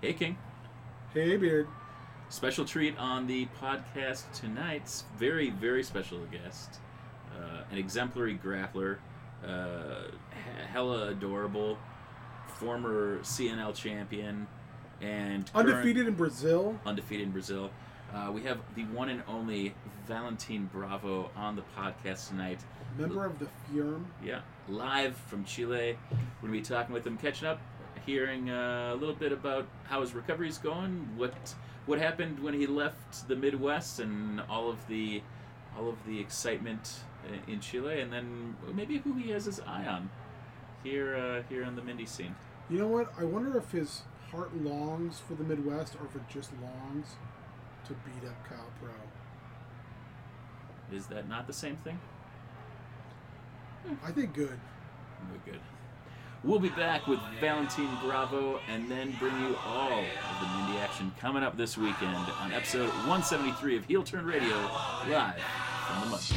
Hey, King. Hey, Beard. Special treat on the podcast tonight's very, very special guest. An exemplary grappler, hella adorable, former CNL champion, and undefeated in Brazil. We have the one and only Valentin Bravo on the podcast tonight. Member of the Firm. Yeah, live from Chile. We're going to be talking with him, catching up, hearing a little bit about how his recovery is going, what happened when he left the Midwest, and all of the excitement in Chile, and then maybe who he has his eye on here on the Mindy scene. You know what? I wonder if his heart longs for the Midwest, or if it just longs to beat up Kyle Pro. Is that not the same thing? I think good. We're good. We'll be back with Valentin Bravo and then bring you all of the Mindy action coming up this weekend on episode 173 of Heel Turn Radio, live from the Muscle.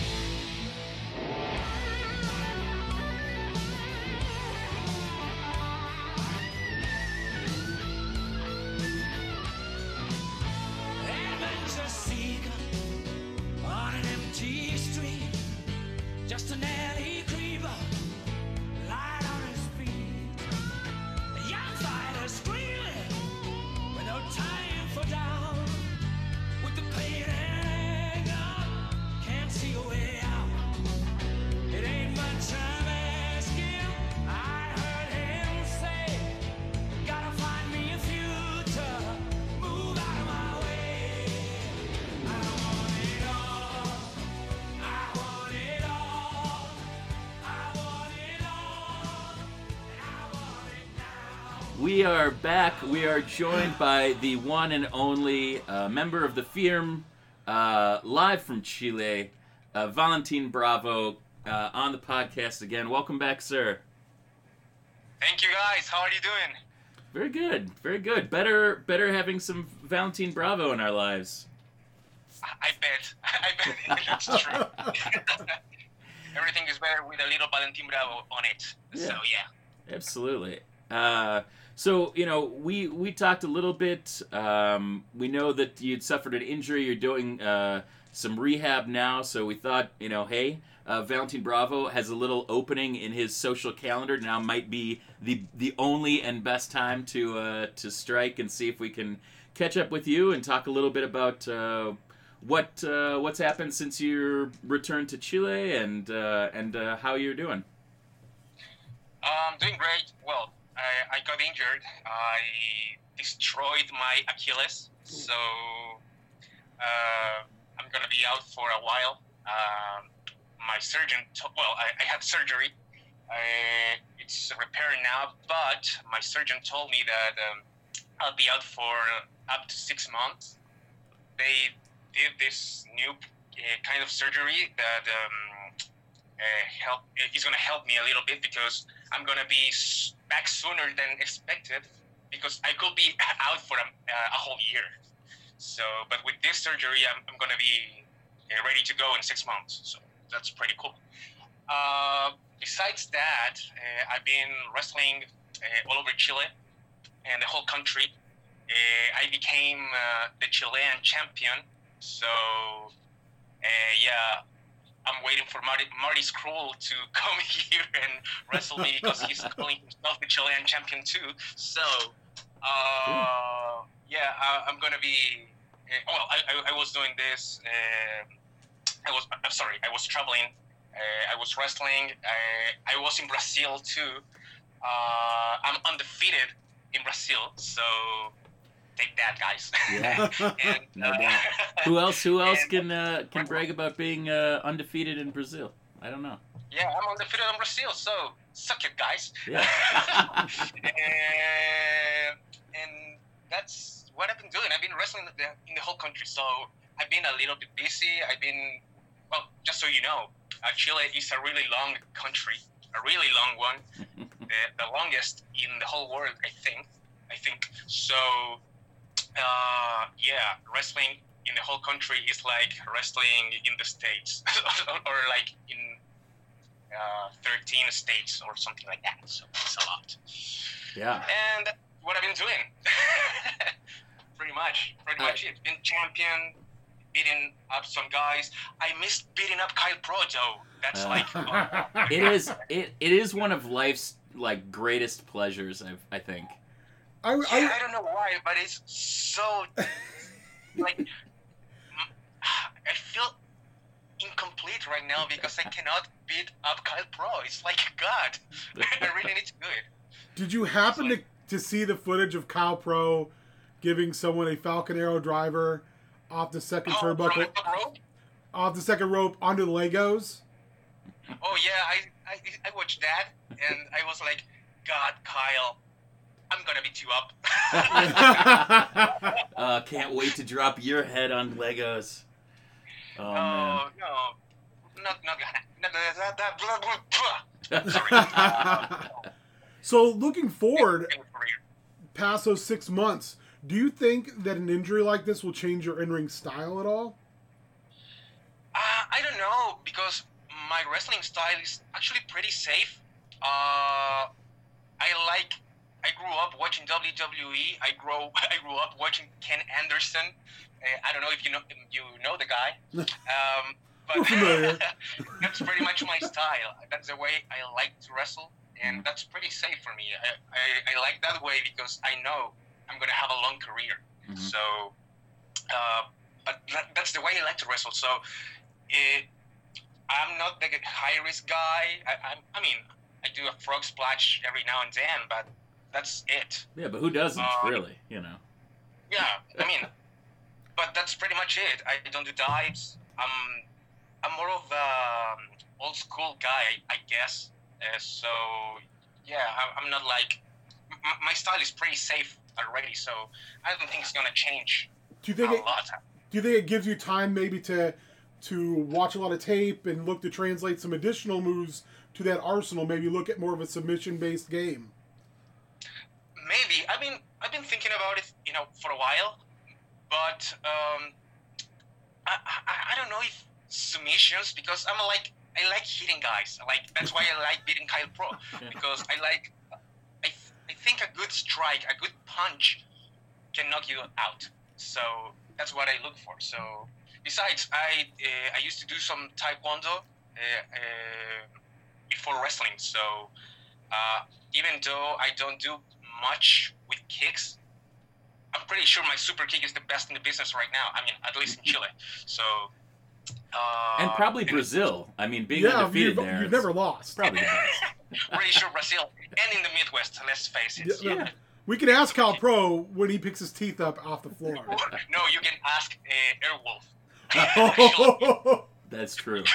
We are back. We are joined by the one and only member of the Firm, live from Chile, Valentin Bravo, on the podcast again. Welcome back, sir. Thank you, guys. How are you doing? Very good. Very good. Better having some Valentin Bravo in our lives. I bet. That's true. Everything is better with a little Valentin Bravo on it. Yeah. So, yeah. Absolutely. So, you know, we talked a little bit. We know that you'd suffered an injury. You're doing some rehab now. So we thought, you know, hey, Valentin Bravo has a little opening in his social calendar. Now might be the only and best time to strike and see if we can catch up with you and talk a little bit about what's happened since your return to Chile and how you're doing. I'm doing great. Well, I got injured. I destroyed my Achilles, so I'm gonna be out for a while. My surgeon, I had surgery. It's repairing now, but my surgeon told me that I'll be out for up to 6 months. They did this new kind of surgery that is gonna help me a little bit because I'm gonna be back sooner than expected because I could be out for a whole year. So, but with this surgery, I'm gonna be ready to go in 6 months. So that's pretty cool. Besides that, I've been wrestling all over Chile and the whole country. I became the Chilean champion. So, yeah. I'm waiting for Marty Scroll to come here and wrestle me because he's calling himself the Chilean champion too. So, yeah, I'm going to be... I was doing this. I was traveling. I was wrestling. I was in Brazil too. I'm undefeated in Brazil, so... Take that, guys. Yeah. And, no doubt. Who else can brag about being undefeated in Brazil? I don't know. Yeah, I'm undefeated in Brazil, so suck it, guys. Yeah. And that's what I've been doing. I've been wrestling in the whole country, so I've been a little bit busy. Well, just so you know, Chile is a really long country, a really long one, the longest in the whole world, I think. So... yeah, wrestling in the whole country is like wrestling in the States or like in 13 states or something like that. So it's a lot. Yeah. And what I've been doing. match. Pretty much it. Been champion, beating up some guys. I missed beating up Kyle Pro, though. That's like it is one of life's like greatest pleasures. I think. I don't know why, but it's so like I feel incomplete right now because I cannot beat up Kyle Pro. It's like, God, I really need to do it. Did you happen to see the footage of Kyle Pro giving someone a Falcon Arrow driver off the second turnbuckle, off the second rope onto the Legos? Oh yeah, I watched that and I was like, God, Kyle, I'm gonna beat you up. Can't wait to drop your head on Legos. Oh, no, not sorry. So looking forward, past those 6 months, do you think that an injury like this will change your in-ring style at all? I don't know, because my wrestling style is actually pretty safe. I grew up watching WWE. I grew up watching Ken Anderson. I don't know if you know the guy, but that's pretty much my style. That's the way I like to wrestle, and that's pretty safe for me. I like that way because I know I'm gonna have a long career. Mm-hmm. So, but that's the way I like to wrestle. So, I'm not the high risk guy. I mean, I do a frog splash every now and then, but that's it. Yeah, but who doesn't really? You know. Yeah, I mean. But that's pretty much it. I don't do dives. I'm more of an old school guy, I guess. So, yeah, I'm not like... My style is pretty safe already, so I don't think it's going to change a lot. Do you think it gives you time maybe to watch a lot of tape and look to translate some additional moves to that arsenal, maybe look at more of a submission-based game? Maybe. I've been thinking about it for a while. But I don't know if submissions, because I like hitting guys. That's why I like beating Kyle Pro, because I think a good strike, a good punch can knock you out. So that's what I look for. So besides, I used to do some Taekwondo before wrestling. So even though I don't do much with kicks, I'm pretty sure my super kick is the best in the business right now. I mean, at least in Chile. So, and probably Brazil. I mean, being undefeated there. You've never lost. Probably. Pretty sure Brazil. And in the Midwest, let's face it. Yeah. We can ask Kyle Pro when he picks his teeth up off the floor. No, you can ask Airwolf. Oh, that's true.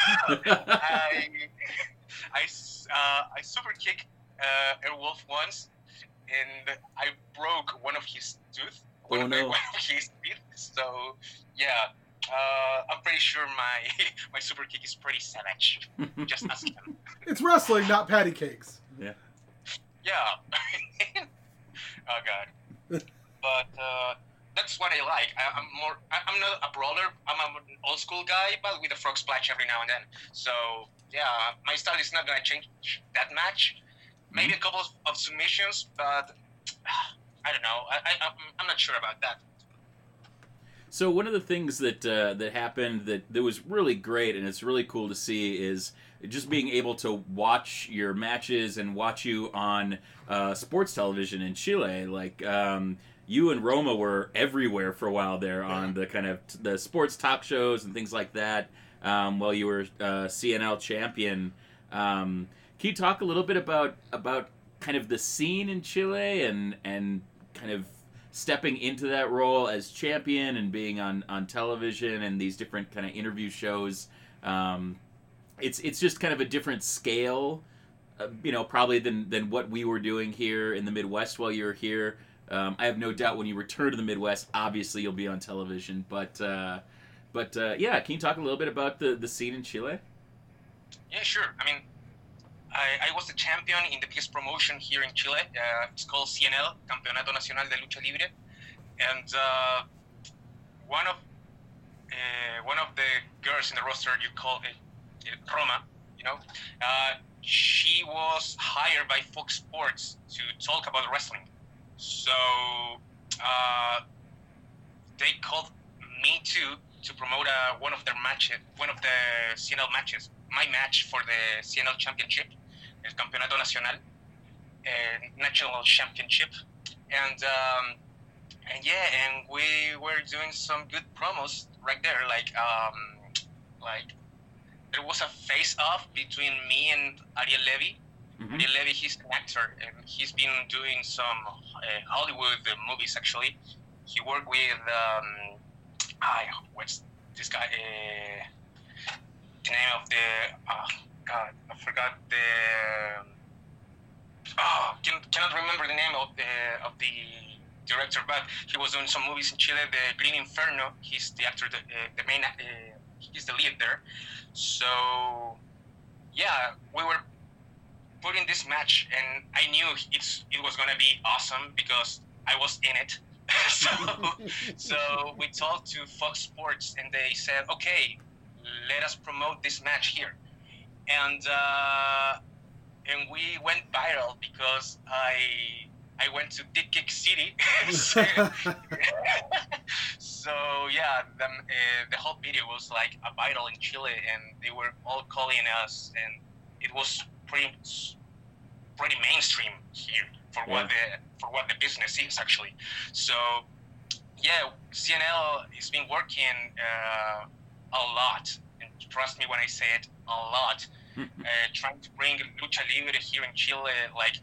I super kick Airwolf once. And I broke one of his teeth. So, yeah, I'm pretty sure my super kick is pretty savage. Just ask him. It's wrestling, not patty cakes. Yeah. Oh God. But that's what I like. I'm not a brawler. I'm an old school guy, but with a frog splash every now and then. So yeah, my style is not gonna change that much. Maybe a couple of submissions, but I don't know. I'm not sure about that. So one of the things that happened that was really great and it's really cool to see is just being able to watch your matches and watch you on sports television in Chile. Like you and Roma were everywhere for a while there on the kind of the sports talk shows and things like that while you were CNL champion. Can you talk a little bit about kind of the scene in Chile and kind of stepping into that role as champion and being on television and these different kind of interview shows? It's just kind of a different scale, probably than what we were doing here in the Midwest while you were here. I have no doubt when you return to the Midwest, obviously you'll be on television. But yeah, can you talk a little bit about the scene in Chile? Yeah, sure. I mean, I was the champion in the biggest promotion here in Chile. It's called CNL, Campeonato Nacional de Lucha Libre, and one of the girls in the roster, you call it Roma, she was hired by Fox Sports to talk about wrestling. So they called me to promote one of their matches, one of the CNL matches, my match for the CNL Championship, el Campeonato Nacional, National Championship, and yeah, and we were doing some good promos right there, like there was a face-off between me and Ariel Levi. Mm-hmm. Ariel Levi, he's an actor, and he's been doing some Hollywood movies, actually. He worked with, what's this guy, the name of the, cannot remember the name of the director, but he was doing some movies in Chile, The Green Inferno. He's the actor, the main, he's the lead there. So, yeah, we were putting this match, and I knew it was gonna be awesome because I was in it. So we talked to Fox Sports, and they said, okay, let us promote this match here. And we went viral because I went to Dick Kick City. So yeah, the whole video was like a viral in Chile, and they were all calling us, and it was pretty mainstream here for what the business is, actually. So yeah, CNL has been working a lot, and trust me when I say it, a lot, trying to bring Lucha Libre here in Chile like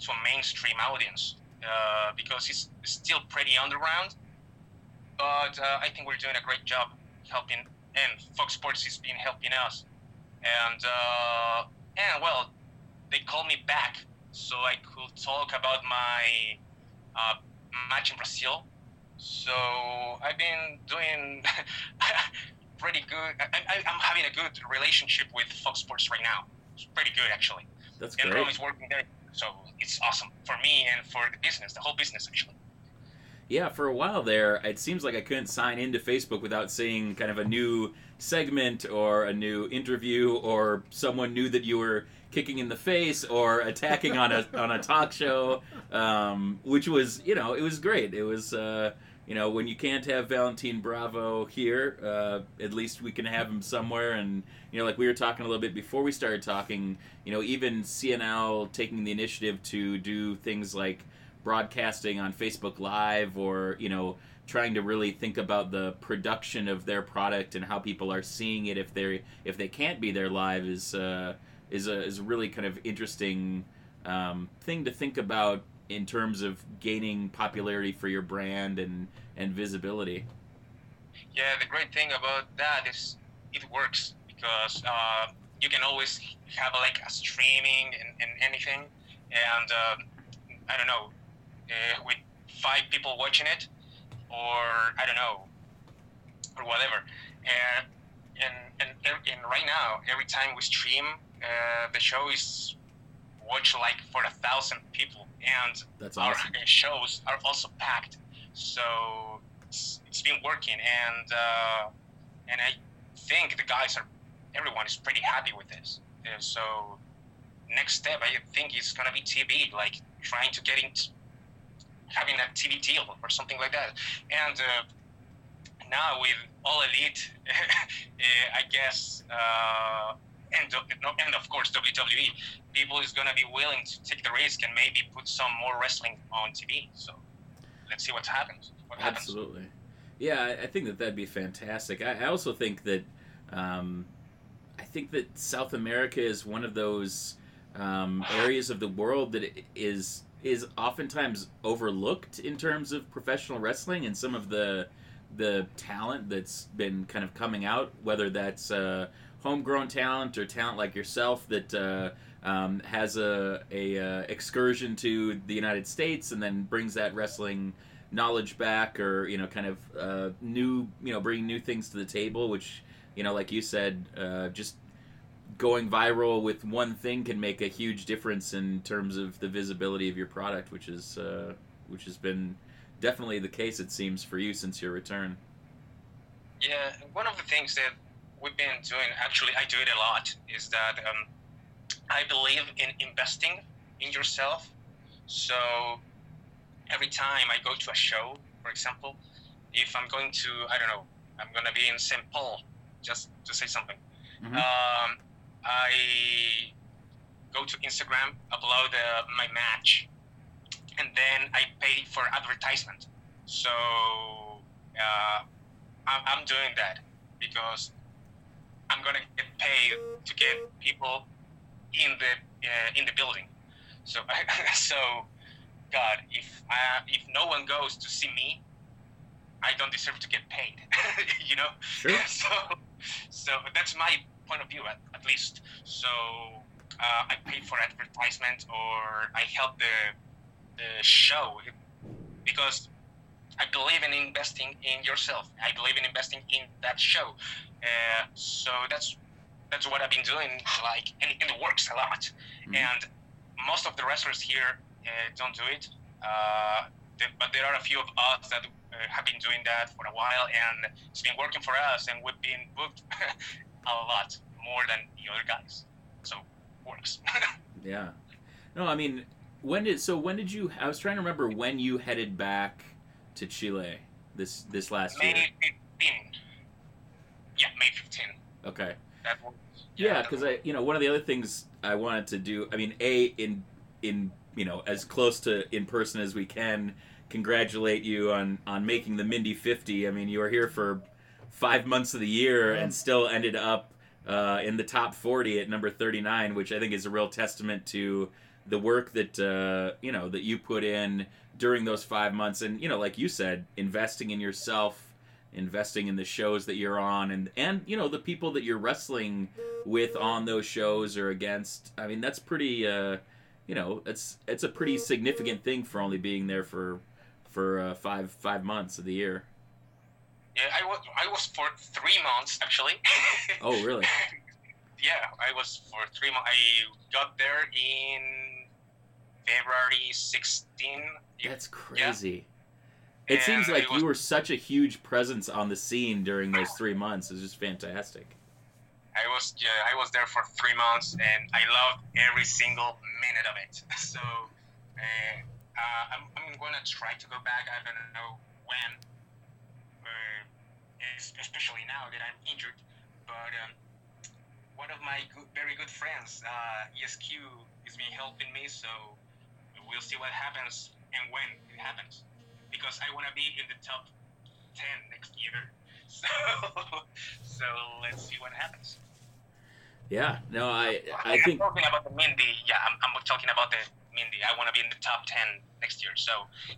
to a mainstream audience, because it's still pretty underground, but I think we're doing a great job helping, and Fox Sports has been helping us, and well, they called me back so I could talk about my match in Brazil. So I've been doing pretty good. I'm having a good relationship with Fox Sports right now. It's pretty good, actually. That's great. And Rome's working there, so it's awesome for me and for the business, the whole business, actually. Yeah, for a while there, it seems like I couldn't sign into Facebook without seeing kind of a new segment or a new interview or someone new that you were kicking in the face or attacking on a talk show, which was, you know, it was great. It was, you know, when you can't have Valentin Bravo here, at least we can have him somewhere. And, you know, like we were talking a little bit before we started talking, you know, even CNL taking the initiative to do things like broadcasting on Facebook Live, or, you know, trying to really think about the production of their product and how people are seeing it if they can't be there live is a really kind of interesting thing to think about in terms of gaining popularity for your brand and visibility. Yeah, the great thing about that is it works because you can always have like a streaming and anything, and I don't know, with 5 people watching it, or I don't know, or whatever. And right now, every time we stream, the show is watched like for 1,000 people, and that's awesome. Our shows are also packed. So it's been working, and I think everyone is pretty happy with this. So next step, I think, is gonna be TV, like trying to get into having a TV deal or something like that. And now with All Elite, I guess, and of course WWE, people is gonna be willing to take the risk and maybe put some more wrestling on TV. So let's see what happens. Absolutely. Yeah, I think that'd be fantastic. I also think that South America is one of those areas of the world that is oftentimes overlooked in terms of professional wrestling and some of the talent that's been kind of coming out, whether that's homegrown talent or talent like yourself that has a excursion to the United States and then brings that wrestling knowledge back, or, you know, kind of new, you know, bringing new things to the table, which, you know, like you said, just going viral with one thing can make a huge difference in terms of the visibility of your product, which has been definitely the case, it seems, for you since your return. Yeah, one of the things that we've been doing, actually I do it a lot, is that I believe in investing in yourself. So every time I go to a show, for example, if I'm going to, I don't know, I'm going to be in St. Paul, just to say something. Mm-hmm. I go to Instagram, upload my match, and then I pay for advertisement. So I'm doing that because I'm going to get paid to get people in the building. So, God, if no one goes to see me, I don't deserve to get paid, you know? Sure. So that's my point of view, at least. So I pay for advertisement, or I help the show, because I believe in investing in yourself. I believe in investing in that show. So that's what I've been doing, like, and it works a lot. Mm-hmm. And most of the wrestlers here don't do it, but there are a few of us that have been doing that for a while, and it's been working for us, and we've been booked a lot more than the other guys, so it works. Yeah. No, I mean, when did you, I was trying to remember when you headed back to Chile this last May year. May 15. Yeah, May 15. Okay. That works. Yeah, because one of the other things I wanted to do, I mean, in as close to in person as we can, congratulate you on making the Mindy 50. I mean, you were here for 5 months of the year and still ended up in the top 40 at number 39, which I think is a real testament to the work that that you put in during those 5 months, and like you said, investing in yourself, investing in the shows that you're on, and the people that you're wrestling with on those shows or against. I mean, that's pretty it's a pretty significant thing for only being there for 5 months of the year. Yeah, I was for 3 months actually. Oh, really? Yeah, I was for 3 months. I got there in February 16. That's crazy. Yeah. It seems like you were such a huge presence on the scene during those 3 months. It was just fantastic. I was there for 3 months, and I loved every single minute of it. So I'm going to try to go back. I don't know when, especially now that I'm injured. But one of my very good friends, ESQ, has been helping me. So we'll see what happens and when it happens, because I want to be in the top 10 next year. So let's see what happens. Yeah, no, I think... I'm talking about the Mindy. Yeah, I'm talking about the Mindy. I want to be in the top 10 next year. So,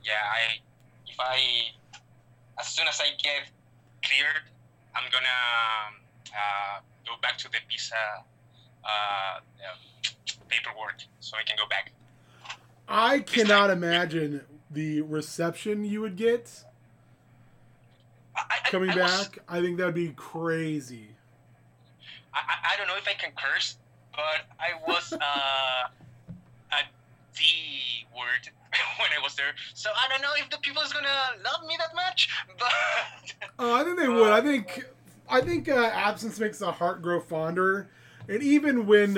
yeah, as soon as I get cleared, I'm going to go back to the visa paperwork so I can go back. I cannot imagine the reception you would get coming back. I think that would be crazy. I don't know if I can curse, but I was a D word when I was there. So I don't know if the people's going to love me that much, but... Oh, I think they would. I think absence makes the heart grow fonder. And even when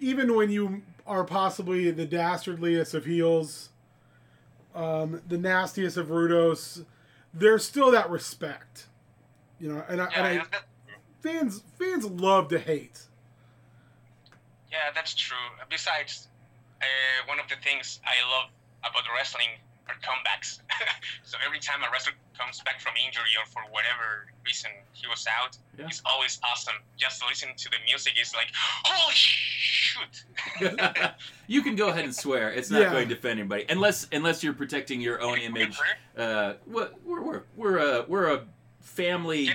you are possibly the dastardliest of heels, the nastiest of rudos, there's still that respect, fans love to hate. Yeah, that's true. Besides, one of the things I love about wrestling are comebacks. So every time a wrestler comes back from injury or for whatever reason he was out, it's always awesome. Just listening to the music is like, holy shoot! You can go ahead and swear. It's not going to offend anybody, unless you're protecting your own image. We're a family,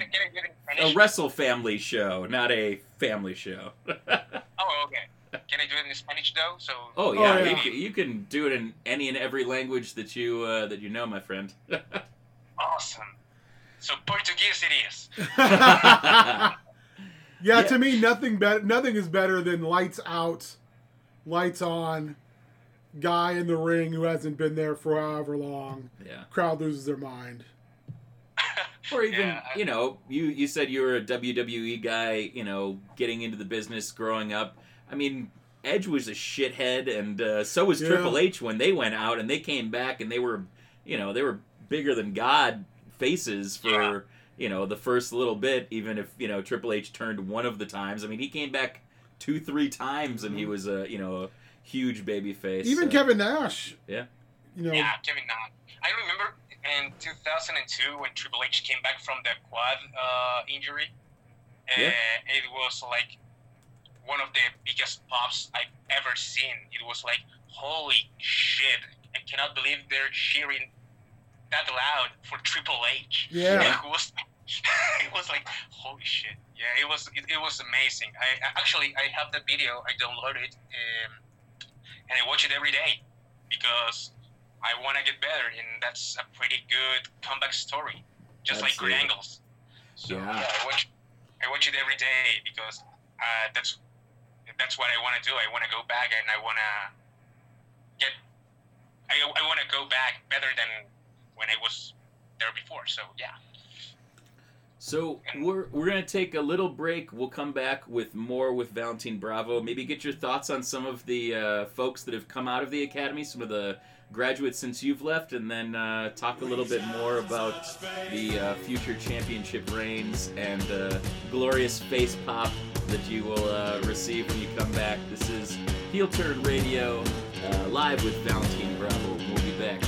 a wrestle family show, not a family show. Oh, okay. Can I do it in Spanish though? So. Oh yeah, oh, yeah. You can do it in any and every language that you know, my friend. Awesome. So Portuguese it is. Yeah, to me, nothing is better than lights out, lights on, guy in the ring who hasn't been there for however long. Yeah. Crowd loses their mind. Or even, you said you were a WWE guy, getting into the business growing up. I mean, Edge was a shithead, and so was Triple H when they went out, and they came back, and they were bigger than God faces for, you know, the first little bit, even if, you know, Triple H turned one of the times. I mean, he came back 2-3 times and he was a, you know, a huge baby face. Even Kevin Nash. Yeah. You know. Yeah, Kevin Nash. I remember in 2002 when Triple H came back from the quad injury. It was like one of the biggest pops I've ever seen. It was like, holy shit. I cannot believe they're cheering that loud for Triple H. Yeah. It was like, holy shit. Yeah, it was amazing. I have the video. I downloaded it, and I watch it every day because I want to get better, and that's a pretty good comeback story. Just that's like Great Angles. So yeah, I watch it every day because that's what I want to do. I want to go back, and I want to get. I want to go back better than when I was there before. So yeah. So we're going to take a little break. We'll come back with more with Valentin Bravo. Maybe get your thoughts on some of the folks that have come out of the academy, some of the graduates since you've left, and then talk a little bit more about the future championship reigns and the glorious face pop that you will receive when you come back. This is Heel Turn Radio, live with Valentin Bravo. We'll be back.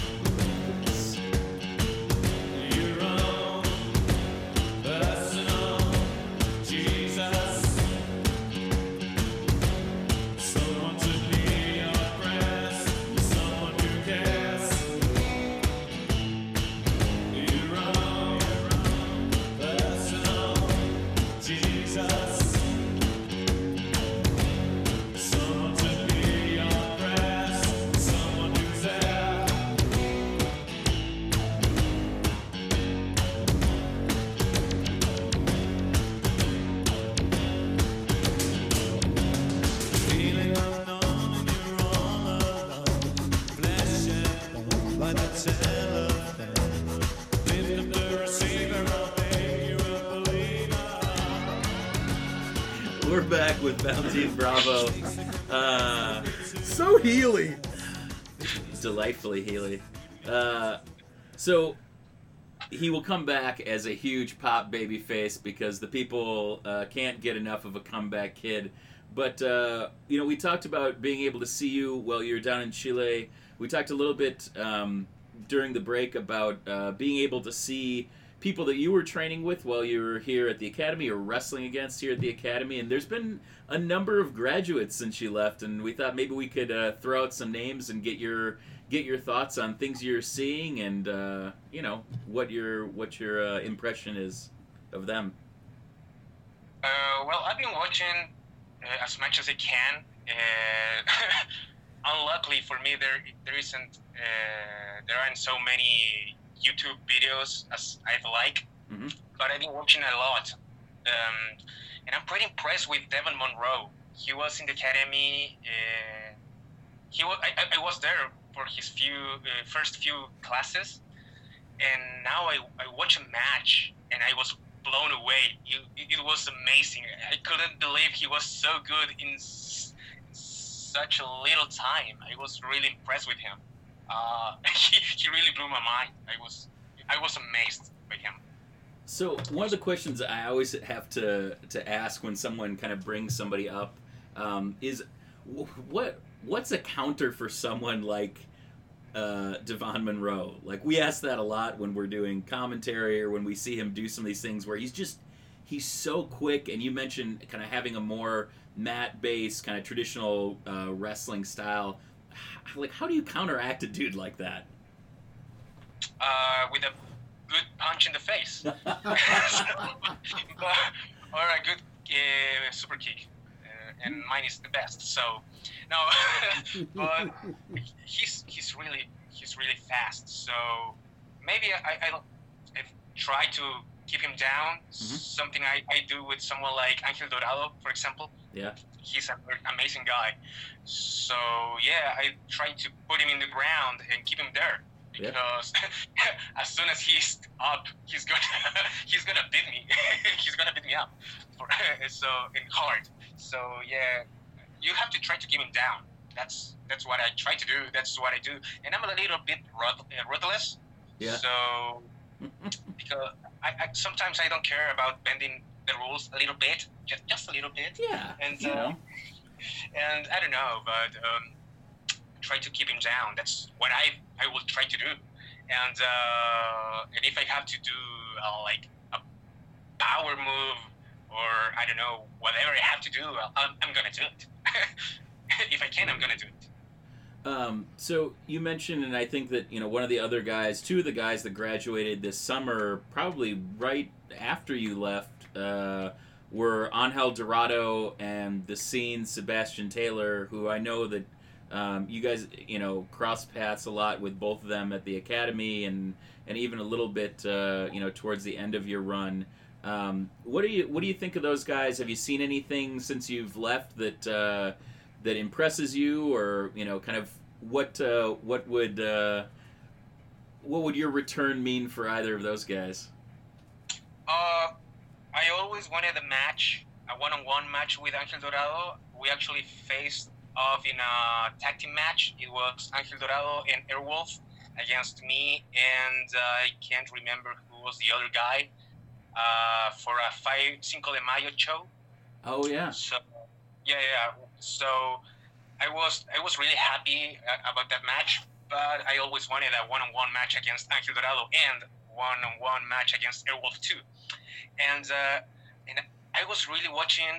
Valentin Bravo. So Healy. Delightfully Healy. So he will come back as a huge pop baby face because the people can't get enough of a comeback kid. But, you know, we talked about being able to see you while you're down in Chile. We talked a little bit during the break about being able to see people that you were training with while you were here at the academy or wrestling against here at the academy, and there's been a number of graduates since you left, and we thought maybe we could throw out some names and get your thoughts on things you're seeing and you know, what your impression is of them. Well, I've been watching as much as I can. Unluckily for me, there aren't so many YouTube videos as I'd like, but I've been watching a lot, and I'm pretty impressed with Devin Monroe. He was in the academy. I was there for his first few classes, and now I watch a match and I was blown away. It was amazing. I couldn't believe he was so good in such a little time. I was really impressed with him. He really blew my mind. I was amazed by him. So one of the questions I always have to ask when someone kind of brings somebody up is, what's a counter for someone like Devon Monroe? Like, we ask that a lot when we're doing commentary or when we see him do some of these things where he's so quick. And you mentioned kind of having a more mat-based kind of traditional wrestling style. Like, how do you counteract a dude like that? With a good punch in the face, or a good super kick, and mine is the best. So, no, but he's really fast. So maybe I try to keep him down. Something I do with someone like Ángel Dorado, for example. Yeah. He's an amazing guy. So, yeah, I try to put him in the ground and keep him there because as soon as he's up, he's gonna beat me. He's gonna beat me up. And hard. So, yeah, you have to try to keep him down. That's what I try to do. That's what I do. And I'm a little bit ruthless. Yeah. So, because I sometimes I don't care about bending the rules a little bit, just a little bit. Yeah. And and I don't know, but try to keep him down. That's what I will try to do. And if I have to do like a power move or I don't know whatever I have to do, I'm gonna do it. If I can, I'm gonna do it. So you mentioned, and I think that, you know, one of the other guys, two of the guys that graduated this summer, probably right after you left, were Ángel Dorado and the Scene Sebastian Taylor, who I know that you guys, you know, cross paths a lot with both of them at the academy and even a little bit, you know, towards the end of your run. What do you think of those guys? Have you seen anything since you've left that that impresses you, or, you know, kind of what would your return mean for either of those guys? I always wanted a match, a one-on-one match with Ángel Dorado. We actually faced off in a tag team match. It was Ángel Dorado and Airwolf against me, and I can't remember who was the other guy, for a Cinco de Mayo show. Oh, yeah. So, yeah. So I was really happy about that match, but I always wanted a one-on-one match against Ángel Dorado and one-on-one match against Airwolf too. And I was really watching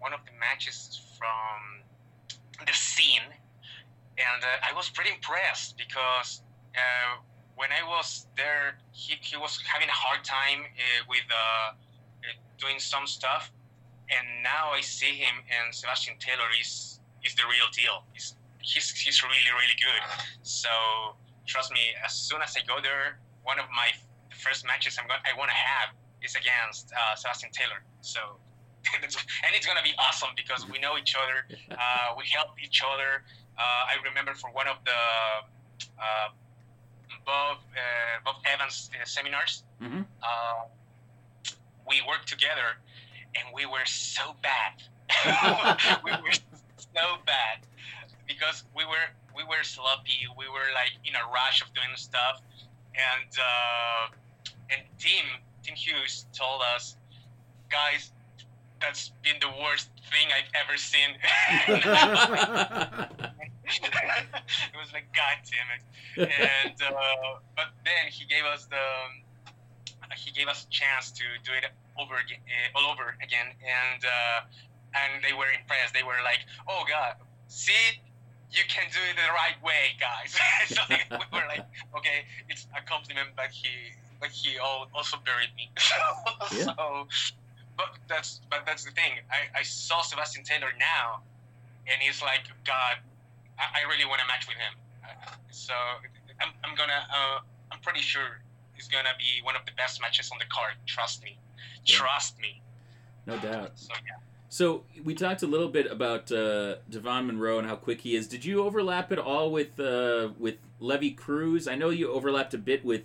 one of the matches from The Scene, and I was pretty impressed because when I was there, he was having a hard time with doing some stuff, and now I see him, and Sebastian Taylor is the real deal. He's really, really good. So trust me, as soon as I go there, one of my first matches I want to have is against Sebastian Taylor. So, and it's gonna be awesome because we know each other, we help each other. I remember for one of the Bob Evans seminars, mm-hmm. We worked together, and we were so bad. We were so bad because we were sloppy. We were like in a rush of doing stuff, and Tim Hughes told us, guys, that's been the worst thing I've ever seen. It was like, God damn it. And but then he gave us a chance to do it all over again, and they were impressed. They were like, oh God, see, you can do it the right way, guys. So we were like, okay, it's a compliment, but he also buried me. Yeah. So, but that's the thing. I saw Sebastian Taylor now, and he's like, God, I really want to match with him. So I'm pretty sure it's gonna be one of the best matches on the card. Trust me, no doubt. So yeah. So we talked a little bit about Devin Monroe and how quick he is. Did you overlap at all with Levi Cruz? I know you overlapped a bit with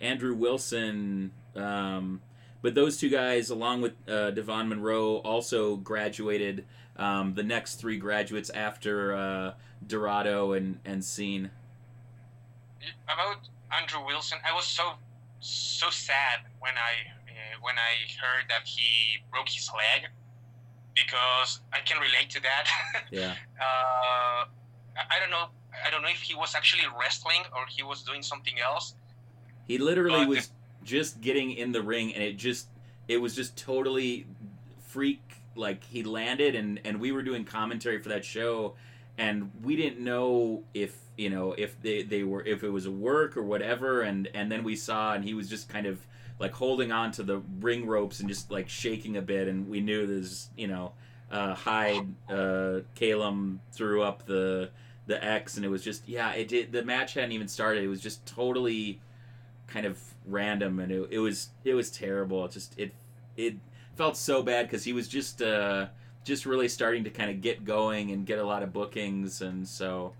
Andrew Wilson, but those two guys, along with Devin Monroe, also graduated. The next three graduates after Dorado and Scene. About Andrew Wilson, I was so sad when I heard that he broke his leg, because I can relate to that. Yeah. I don't know if he was actually wrestling or he was doing something else. He literally was just getting in the ring, and it was just totally freak. Like, he landed, and we were doing commentary for that show, and we didn't know if it was a work or whatever, and then we saw, and he was just kind of like holding on to the ring ropes and just like shaking a bit, and we knew there's, you know, Hyde, Calum threw up the X, and it was just, yeah, it did. The match hadn't even started. It was just totally kind of random, and it was terrible. It just, it felt so bad because he was just really starting to kind of get going and get a lot of bookings, and so,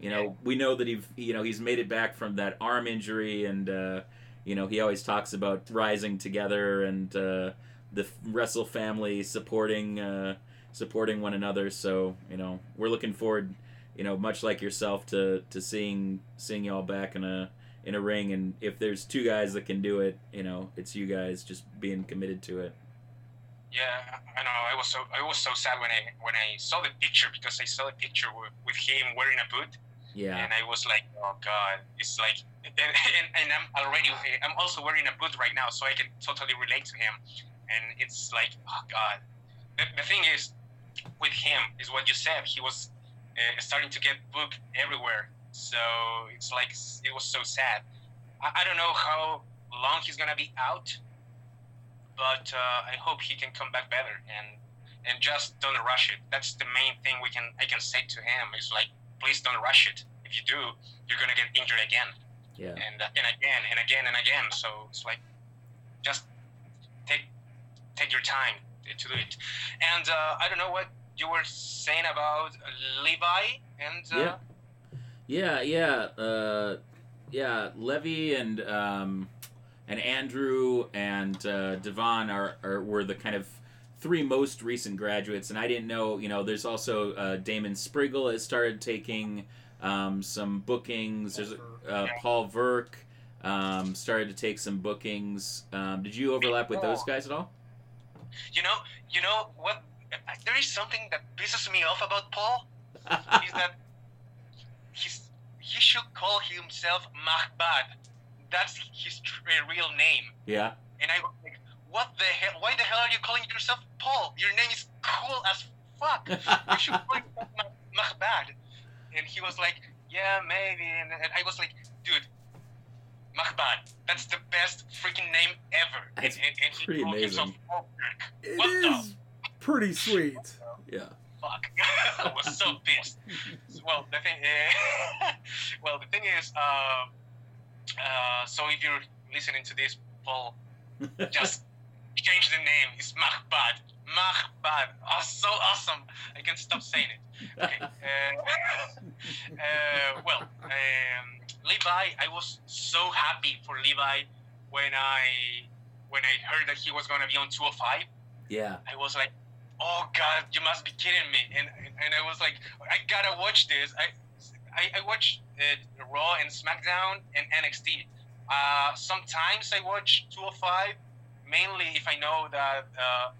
you know, we know that he's made it back from that arm injury, and, you know, he always talks about rising together and the wrestle family supporting one another. So, you know, we're looking forward you know, much like yourself, to seeing y'all back in a ring. And if there's two guys that can do it, you know, it's you guys just being committed to it. Yeah, I know. I was so sad when I saw the picture, because I saw the picture with him wearing a boot. Yeah. And I was like, oh God, it's like, and I'm also wearing a boot right now, so I can totally relate to him. And it's like, oh God. The thing is, with him is what you said. He was starting to get booked everywhere. So it's like, it was so sad. I don't know how long he's going to be out, but I hope he can come back better, and just don't rush it. That's the main thing I can say to him, is like, please don't rush it. If you do, you're going to get injured again. Yeah. And again. So it's like, just take your time to do it. And I don't know what you were saying about Levi and... Yeah, Levi and Andrew and Devon were the kind of three most recent graduates, and I didn't know, you know, there's also Damon Spriggle has started taking some bookings. There's Paul Verk started to take some bookings. Did you overlap with those guys at all? You know what? There is something that pisses me off about Paul. Is that he should call himself Mahbod. That's his real name. Yeah. And I was like, what the hell? Why the hell are you calling yourself Paul? Your name is cool as fuck. You should call yourself Mahbod. And he was like, yeah, maybe. And I was like, dude, Mahbod, that's the best freaking name ever. It's pretty amazing. Pretty sweet. Yeah. Fuck. I was so pissed. Well, the thing is, so if you're listening to this, Paul, just change the name. It's Mahbod. Mahbod. Oh, so awesome. I can't stop saying it. Okay. Levi, I was so happy for Levi when I heard that he was gonna be on 205. Yeah. I was like, oh God, you must be kidding me. And I was like, I gotta watch this. I watch Raw and SmackDown and NXT. Sometimes I watch 205, mainly if I know that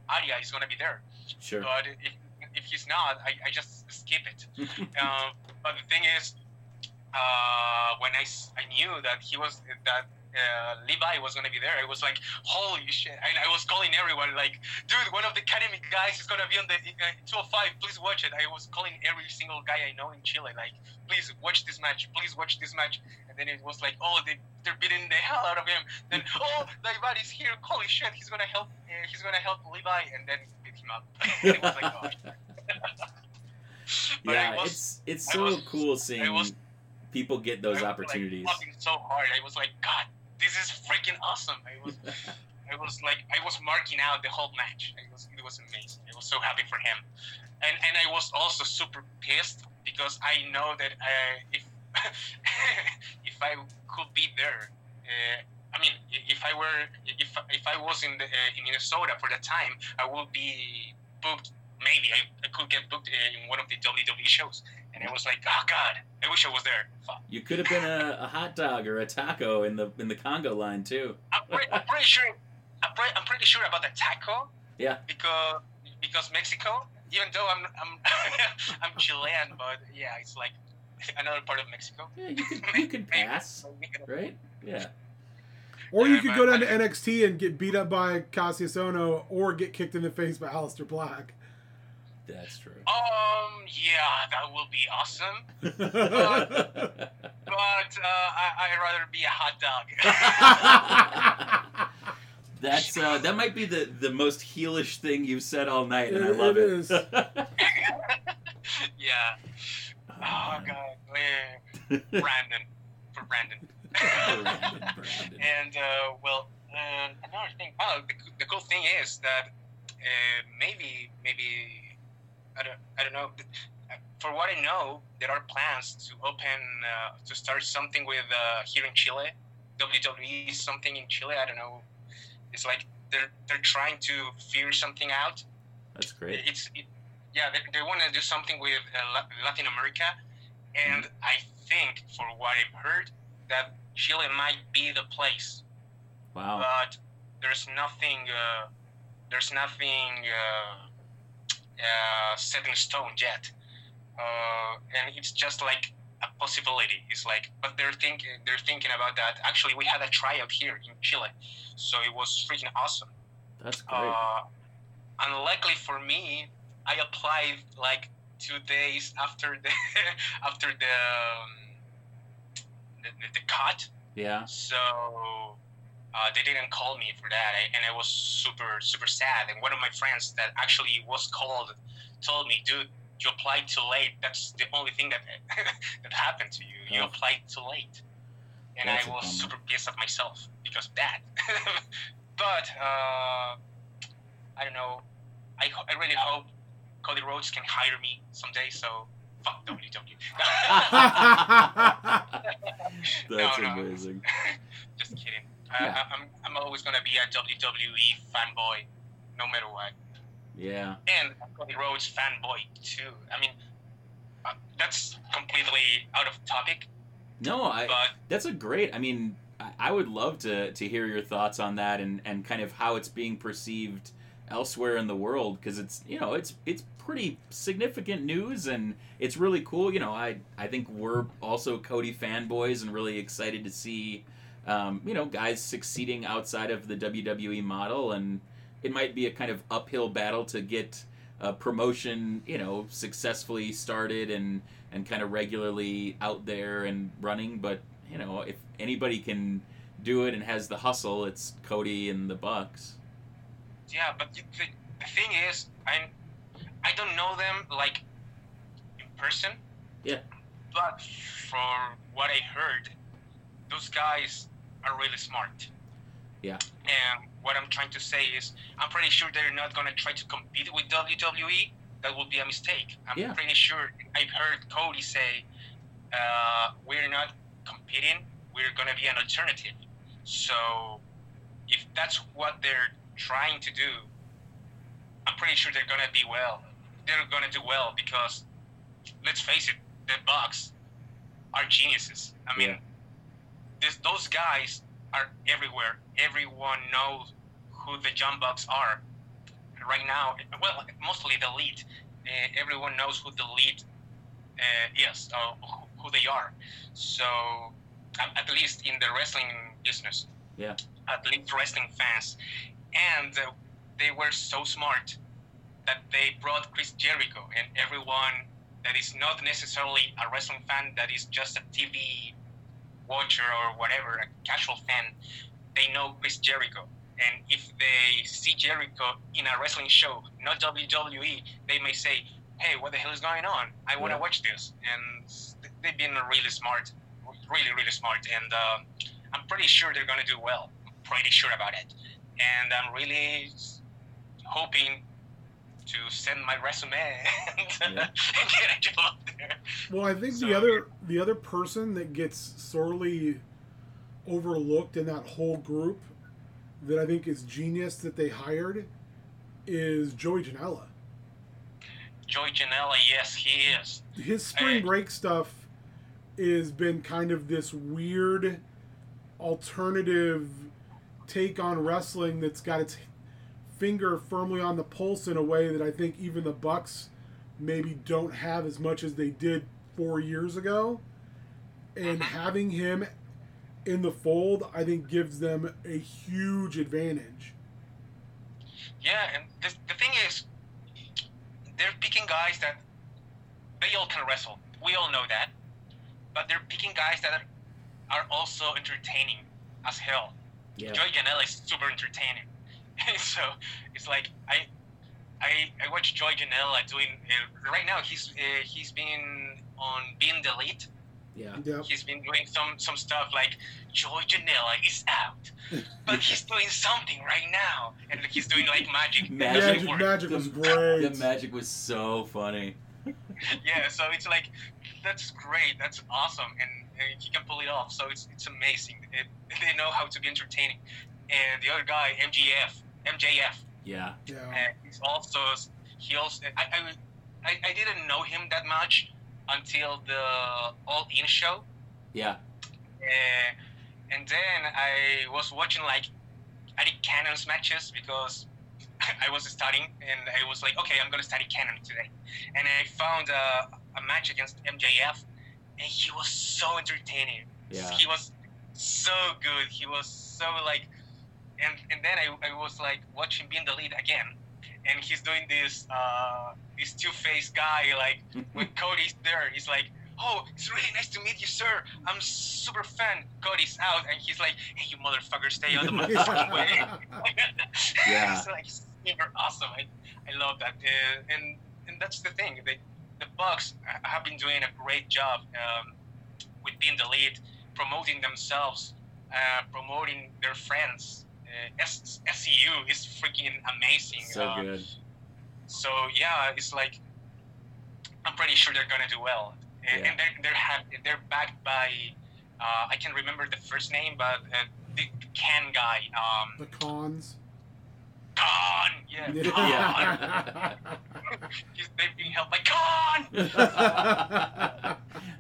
Arya is gonna be there. Sure. But if he's not, I just skip it. But the thing is, when I knew that Levi was gonna be there, I was like, holy shit! And I was calling everyone like, dude, one of the Academy guys is gonna be on the 205. Please watch it. I was calling every single guy I know in Chile like, please watch this match. Please watch this match. And then it was like, oh, they're beating the hell out of him. Then oh, Levi is here. Holy shit! He's gonna help. He's gonna help Levi, and then beat him up. It was like, oh. Yeah, it's so cool seeing people get those opportunities. Like, fucking so hard. I was like, God, this is freaking awesome. I was marking out the whole match. It was amazing. I was so happy for him, and I was also super pissed because I know that if if I could be there, I mean, if I was in Minnesota for that time, I would be booked. Maybe I could get booked in one of the WWE shows. And I was like, oh God, I wish I was there. Fuck. You could have been a hot dog or a taco in the Congo line too. I'm pretty sure about the taco. Yeah. Because Mexico, even though I'm I'm Chilean, but yeah, it's like another part of Mexico. Yeah, you could pass, right? Yeah. Or you could go down to NXT and get beat up by Cassius Ohno, or get kicked in the face by Aleister Black. That's true. Yeah, that will be awesome. I'd rather be a hot dog. That's that might be the most heelish thing you've said all night, and I love it. Yeah. Oh God, Brandon. Brandon. And another thing. Oh, the cool thing is that maybe. I don't know. For what I know, there are plans to open, to start something with here in Chile, WWE something in Chile. I don't know. It's like they're trying to figure something out. That's great. They want to do something with Latin America, And I think, for what I've heard, that Chile might be the place. Wow. But there's nothing set in stone yet. And it's just like a possibility. It's like, but they're thinking about that. Actually, we had a tryout here in Chile, so it was freaking awesome. That's great. Unluckily for me, I applied like 2 days after the the cut. Yeah. So they didn't call me for that, and I was super, super sad. And one of my friends that actually was called told me, dude, you applied too late. That's the only thing that that happened to you. You applied too late. And I was super pissed at myself because of that. But I don't know. I really hope Cody Rhodes can hire me someday, so fuck WWE. That's amazing. Just kidding. Yeah. I'm always going to be a WWE fanboy, no matter what. Yeah. And a Cody Rhodes fanboy, too. I mean, that's completely out of topic. No, that's a great... I mean, I would love to hear your thoughts on that and kind of how it's being perceived elsewhere in the world, because it's, you know, it's pretty significant news, and it's really cool. You know, I think we're also Cody fanboys and really excited to see, you know, guys succeeding outside of the WWE model, and it might be a kind of uphill battle to get a promotion, you know, successfully started and kind of regularly out there and running, but, you know, if anybody can do it and has the hustle, it's Cody and the Bucks. Yeah, but the thing is, I don't know them, like, in person. Yeah. But from what I heard, those guys are really smart. Yeah. And what I'm trying to say is, I'm pretty sure they're not going to try to compete with WWE. That would be a mistake. I'm pretty sure. I've heard Cody say, we're not competing. We're going to be an alternative. So if that's what they're trying to do, I'm pretty sure they're gonna be well. They're gonna do well because, let's face it, the Bucks are geniuses. I mean, those guys are everywhere. Everyone knows who the Young Bucks are right now. Well, mostly the Elite. Everyone knows who the Elite is, who they are. So, at least in the wrestling business. Yeah. At least wrestling fans. And they were so smart that they brought Chris Jericho and everyone that is not necessarily a wrestling fan, that is just a TV watcher or whatever, a casual fan, they know Chris Jericho. And if they see Jericho in a wrestling show, not WWE, they may say, hey, what the hell is going on? I want to watch this. And they've been really smart, really, really smart. And I'm pretty sure they're going to do well. I'm pretty sure about it. And I'm really hoping to send my resume and get a job there. Well, I think the other person that gets sorely overlooked in that whole group that I think is genius that they hired is Joey Janela. Joey Janela, yes, he is. His spring break stuff has been kind of this weird alternative take on wrestling that's got its finger firmly on the pulse in a way that I think even the Bucks maybe don't have as much as they did 4 years ago. And having him in the fold, I think, gives them a huge advantage. Yeah, and the thing is, they're picking guys that they all can wrestle. We all know that. But they're picking guys that are also entertaining as hell. Yeah. Joey Janela is super entertaining, so it's like I watch Joey Janela doing right now. He's been on Being the Elite. Yeah, yep. He's been doing some stuff like Joey Janela is out, but he's doing something right now, and he's doing like magic. Magic was great. The magic was so funny. Yeah, so it's like that's great. That's awesome, and he can pull it off. So it's amazing. They know how to be entertaining. And the other guy, MJF. Yeah. He's also I didn't know him that much, until the All In show. Yeah. And then I was watching, like, I did canons matches because I was studying, and I was like, okay, I'm going to study canon today. And I found a match against MJF, and he was so entertaining. Yeah. He was so good. He was so, like... and then I was, like, watching Being the Lead again. And he's doing this two-faced guy, like, when Cody's there, he's like, oh, it's really nice to meet you, sir. I'm super fan. Cody's out. And he's like, hey, you motherfucker, stay on the motherfucking way. Yeah. It's like super awesome. I love that. And that's the thing. The Bucks have been doing a great job with Being the Lead, promoting themselves, promoting their friends. SCU is freaking amazing. So good. So, yeah, it's like, I'm pretty sure they're going to do well. Yeah. And they're backed by, I can't remember the first name, but the Can guy. The Cons. Con! Yeah, yeah. Con! They've been helped by Con!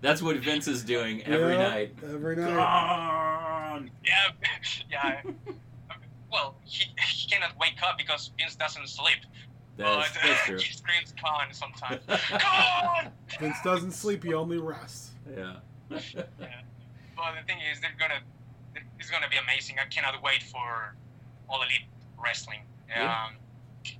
That's what Vince is doing every night. Every night. Con! Yeah, yeah. Well, he cannot wake up because Vince doesn't sleep. That's true. He screams Con sometimes. Con! Vince doesn't sleep, he only rests. Yeah. Yeah. But the thing is, it's gonna be amazing. I cannot wait for All Elite Wrestling. Yeah.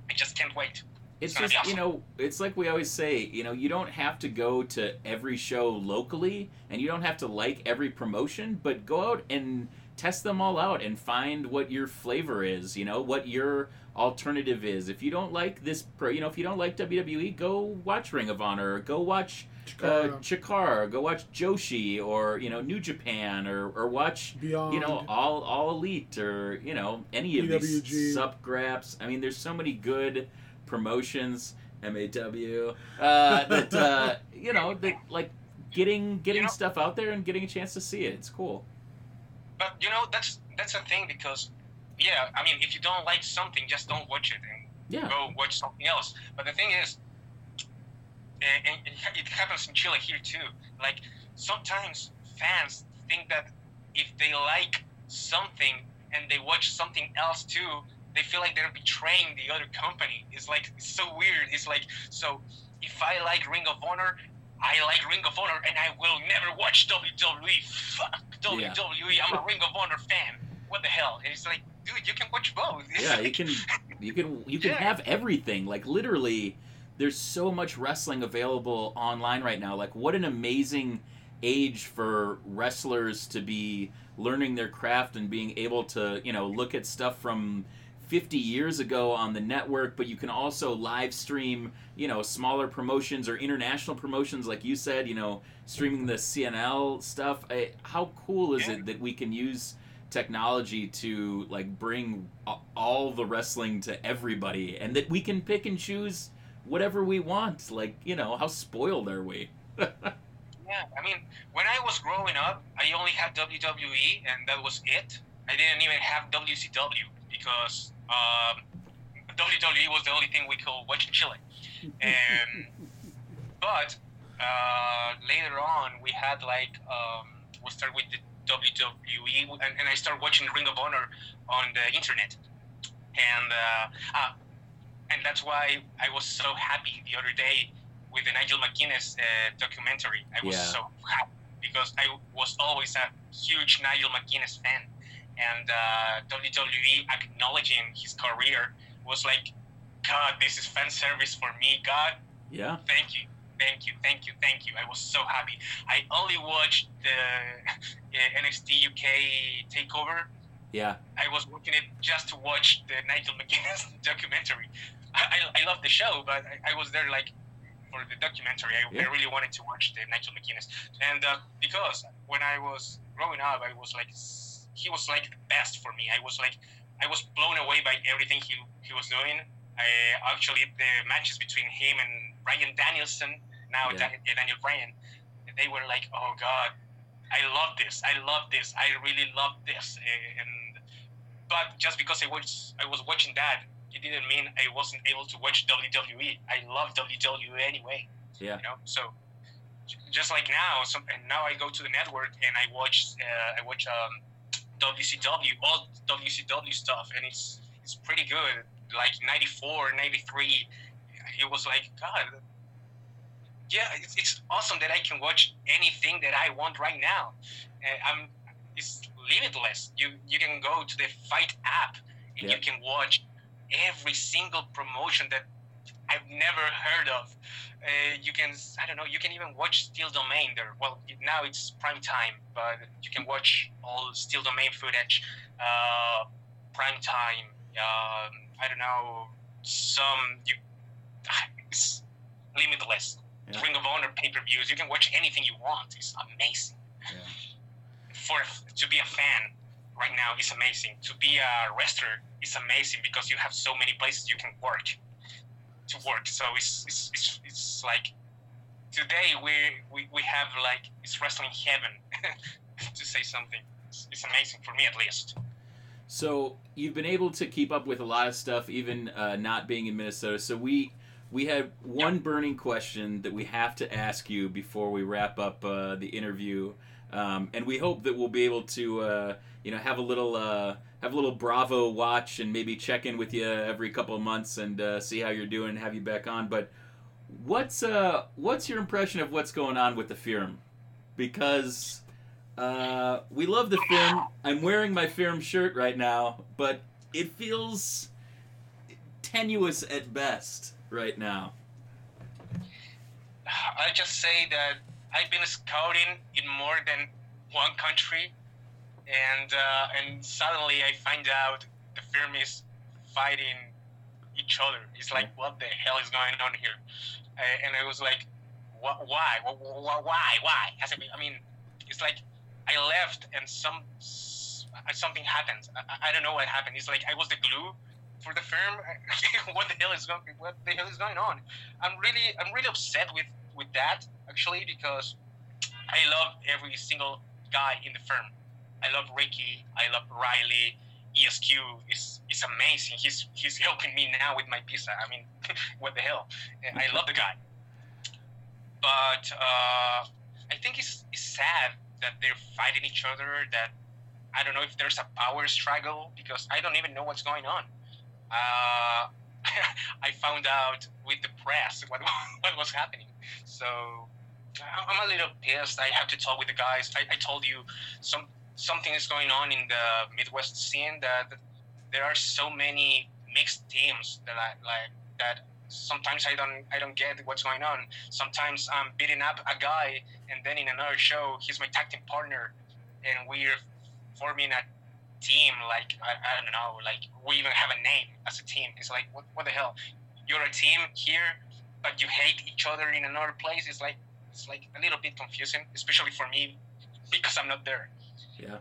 I just can't wait. It's just, awesome. You know, it's like we always say, you know, you don't have to go to every show locally, and you don't have to like every promotion, but go out and test them all out and find what your flavor is, you know, what your alternative is. If you don't like this, you know, if you don't like WWE, go watch Ring of Honor, or go watch Chikara, or go watch Joshi, or, you know, New Japan, or watch Beyond, you know, all Elite, or, you know, any of these sub-graps. I mean, there's so many good promotions, MAW, that, you know, that, like, getting you know, stuff out there and getting a chance to see it. It's cool. But, you know, that's a thing because, yeah, I mean, if you don't like something, just don't watch it and go watch something else. But the thing is, and it happens in Chile here too, like sometimes fans think that if they like something and they watch something else too, they feel like they're betraying the other company. It's like, it's so weird. It's like, so if I like Ring of Honor, and I will never watch WWE. Fuck WWE. I'm a Ring of Honor fan. What the hell? And it's like, dude, you can watch both. It's you can have everything. Like, literally, there's so much wrestling available online right now. Like, what an amazing age for wrestlers to be learning their craft and being able to, you know, look at stuff from 50 years ago on the network, but you can also live stream, you know, smaller promotions or international promotions, like you said, you know, streaming the CNL stuff. How cool is it that we can use technology to, like, bring all the wrestling to everybody, and that we can pick and choose whatever we want? Like, you know, how spoiled are we? Yeah, I mean, when I was growing up, I only had WWE, and that was it. I didn't even have WCW because WWE was the only thing we could watch in Chile. But later on, we had, like, we start with the WWE, and I started watching Ring of Honor on the internet. And that's why I was so happy the other day with the Nigel McGuinness documentary. I was so happy because I was always a huge Nigel McGuinness fan. And WWE acknowledging his career was like, God, this is fan service for me, God. Yeah. Thank you. I was so happy. I only watched the NXT UK takeover. Yeah. I was looking at just to watch the Nigel McGuinness documentary. I love the show, but I was there like for the documentary. I really wanted to watch the Nigel McGuinness. And because when I was growing up, I was like, he was like the best for me. I was blown away by everything he was doing. Actually, the matches between him and Bryan Danielson, Daniel Bryan, they were like, oh God, I love this. I really love this. But just because I was watching that, it didn't mean I wasn't able to watch WWE. I love WWE anyway. Yeah. You know, so just like now, now I go to the network and I watch WCW, all WCW stuff, and it's pretty good. Like 94, 93, it was like, God, yeah, it's awesome that I can watch anything that I want right now. It's limitless. You can go to the Fight app and you can watch every single promotion that I've never heard of. You can even watch Steel Domain there. Well, now it's prime time, but you can watch all Steel Domain footage, prime time. It's limitless. Yeah. Ring of Honor pay-per-views. You can watch anything you want. It's amazing. Yeah. To be a fan right now is amazing. To be a wrestler is amazing because you have so many places you can work. So it's like today we have like it's wrestling heaven to say something. It's amazing for me at least. So you've been able to keep up with a lot of stuff, even not being in Minnesota. So we had one burning question that we have to ask you before we wrap up the interview, and we hope that we'll be able to have a little Bravo watch and maybe check in with you every couple of months and see how you're doing and have you back on. But what's your impression of what's going on with the Firm? Because we love the Firm. I'm wearing my Firm shirt right now, but it feels tenuous at best right now. I just say that I've been scouting in more than one country, and suddenly I find out the Firm is fighting each other. It's like, what the hell is going on here? And I was like, why? I mean, it's like I left and something happened. I don't know what happened. It's like I was the glue for the Firm. What the hell is going on? I'm really upset with that actually, because I love every single guy in the Firm. I love Ricky. I love Riley. ESQ is amazing. He's helping me now with my visa. I mean, what the hell? I love the guy. But I think it's sad that they're fighting each other. That I don't know if there's a power struggle because I don't even know what's going on. I found out with the press what was happening. So I'm a little pissed. I have to talk with the guys. I told you something is going on in the Midwest scene that there are so many mixed teams that sometimes I don't get what's going on. Sometimes I'm beating up a guy and then in another show he's my tag team partner and we're forming a team like I don't know, like we even have a name as a team. It's like what the hell? You're a team here but you hate each other in another place. It's like a little bit confusing, especially for me because I'm not there. Yeah,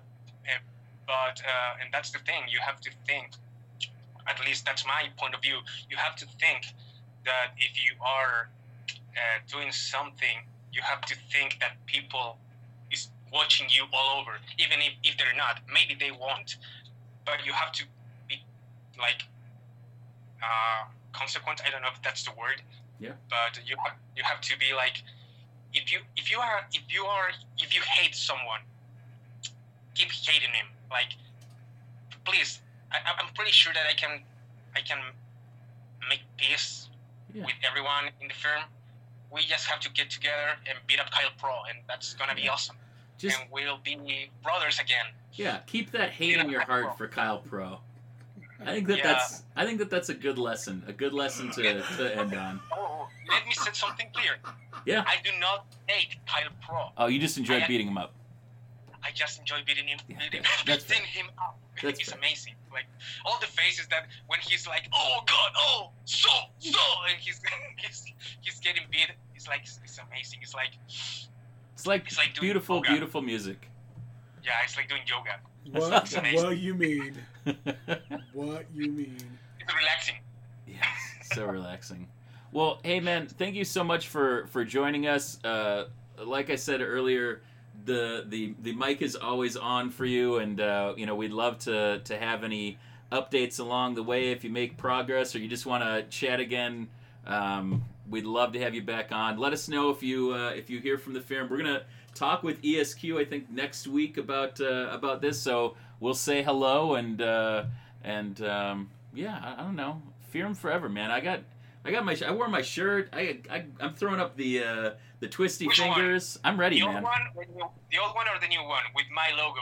and that's the thing. You have to think. At least that's my point of view. You have to think that if you are doing something, you have to think that people is watching you all over, even if they're not. Maybe they won't, but you have to be like consequent. I don't know if that's the word. Yeah. But you have to be like, if you hate someone, keep hating him. Like, please, I'm pretty sure that I can make peace with everyone in the Firm. We just have to get together and beat up Kyle Pro, and that's gonna be awesome. And we'll be brothers again. Yeah, keep that hate in your heart for Kyle Pro. I think that's a good lesson to end on. Oh, let me say something clear. Yeah. I do not hate Kyle Pro. Oh, you just enjoy beating him up. I just enjoy beating him up. It's amazing. Like all the faces that when he's like, oh God, oh so, and he's getting beat. It's like it's amazing. It's like beautiful music. Yeah, it's like doing yoga. What you mean? It's relaxing. Yes, so relaxing. Well, hey man, thank you so much for joining us. Like I said earlier, the mic is always on for you, and we'd love to have any updates along the way if you make progress or you just want to chat again. We'd love to have you back on. Let us know if you hear from the firm. We're gonna talk with ESQ, I think, next week about this. So we'll say hello and yeah, I don't know. Firm forever, man. I got my I wore my shirt. I'm throwing up the twisty Which fingers. One? I'm ready, the man. The old one or the new one with my logo?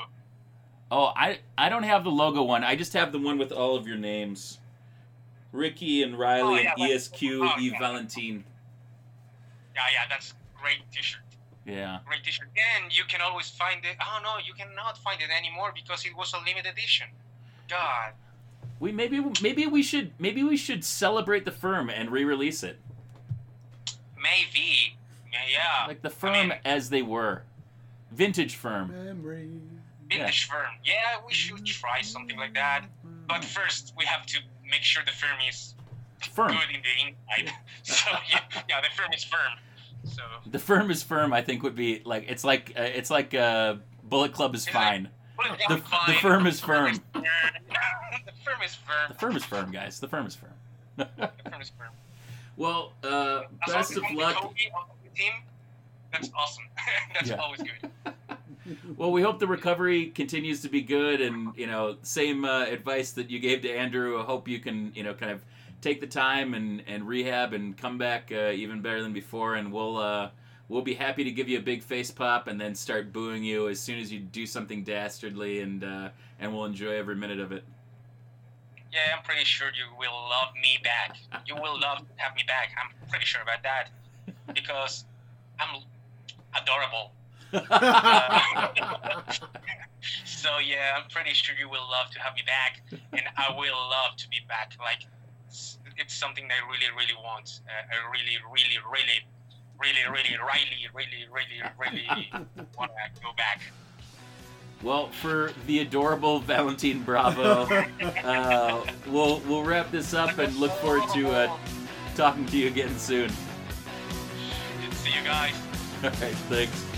Oh, I don't have the logo one. I just have the one with all of your names. Ricky and Riley and ESQ, Valentin. Yeah, that's great t-shirt. Yeah. Great t-shirt. And you can always find it. Oh, no, you cannot find it anymore because it was a limited edition. God. We maybe we should celebrate the firm and re-release it. Maybe. Yeah. Like the firm as they were. Vintage firm. Memories. Vintage firm. Yeah, we should try something like that. But first, we have to make sure the firm is good in the inside. So yeah, the firm is firm. So the firm is firm. I think would be like it's like Bullet Club is fine. Like, the firm is firm. The firm is firm. The firm is firm, guys. The firm is firm. The firm is firm. Well, best of luck. Team. That's awesome. That's always good. Well, we hope the recovery continues to be good, and same advice that you gave to Andrew. I hope you can, kind of take the time and rehab and come back even better than before. And we'll be happy to give you a big face pop and then start booing you as soon as you do something dastardly, and we'll enjoy every minute of it. Yeah, I'm pretty sure you will love me back. You will love to have me back. I'm pretty sure about that because I'm adorable. So yeah, I'm pretty sure you will love to have me back, and I will love to be back. Like it's something that I really, really want. I really, really, really, really, really, really, really, really, really want to go back. Well, for the adorable Valentin Bravo, we'll wrap this up and look forward to talking to you again soon. Good to see you guys. All right, thanks.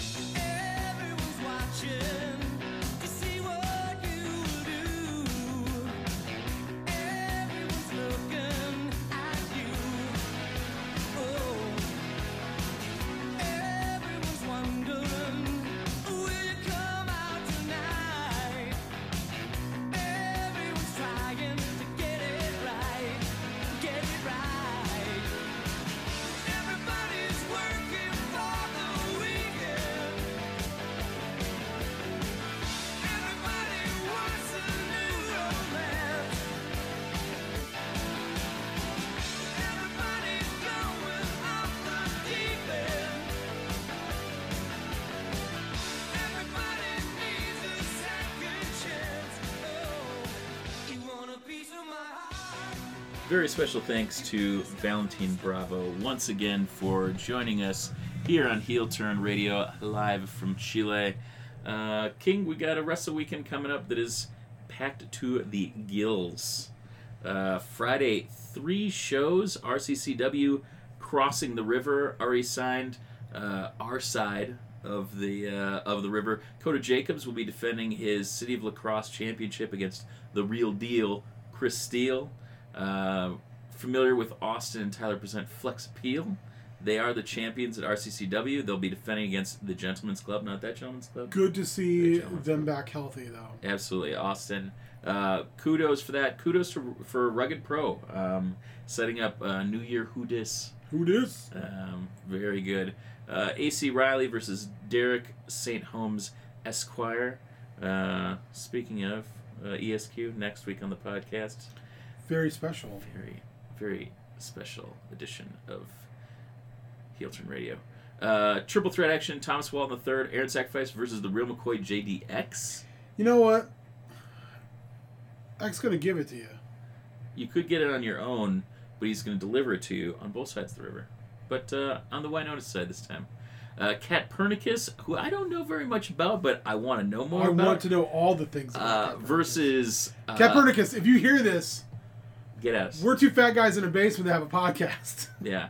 Very special thanks to Valentin Bravo once again for joining us here on Heel Turn Radio live from Chile. King, we got a wrestle weekend coming up that is packed to the gills. Friday, 3 shows: RCCW, Crossing the River, already signed. Our side of the river. Coda Jacobs will be defending his City of La Crosse championship against the Real Deal, Chris Steele. Familiar with Austin and Tyler present Flex Appeal. They are the champions at RCCW. They'll be defending against the Gentleman's Club, not that Gentleman's Club. Good to see them back healthy, though. Absolutely, Austin. Kudos for that. Kudos for Rugged Pro setting up New Year Who Dis. Who Dis? Very good. AC Riley versus Derek St. Holmes Esquire. Speaking of ESQ, next week on the podcast. Very special. Very, very special edition of Heel Turn Radio. Triple threat action, Thomas Wall in the third, Aaron Sacrifice versus the Real McCoy JDX. You know what? X's going to give it to you. You could get it on your own, but he's going to deliver it to you on both sides of the river. But on the Wynonna side this time. Kat Pernicus, who I don't know very much about, but I want to know more about. I want to know all the things about Kat Pernicus. Versus... Kat Pernicus, if you hear this... Get us. We're two fat guys in a basement that have a podcast. Yeah.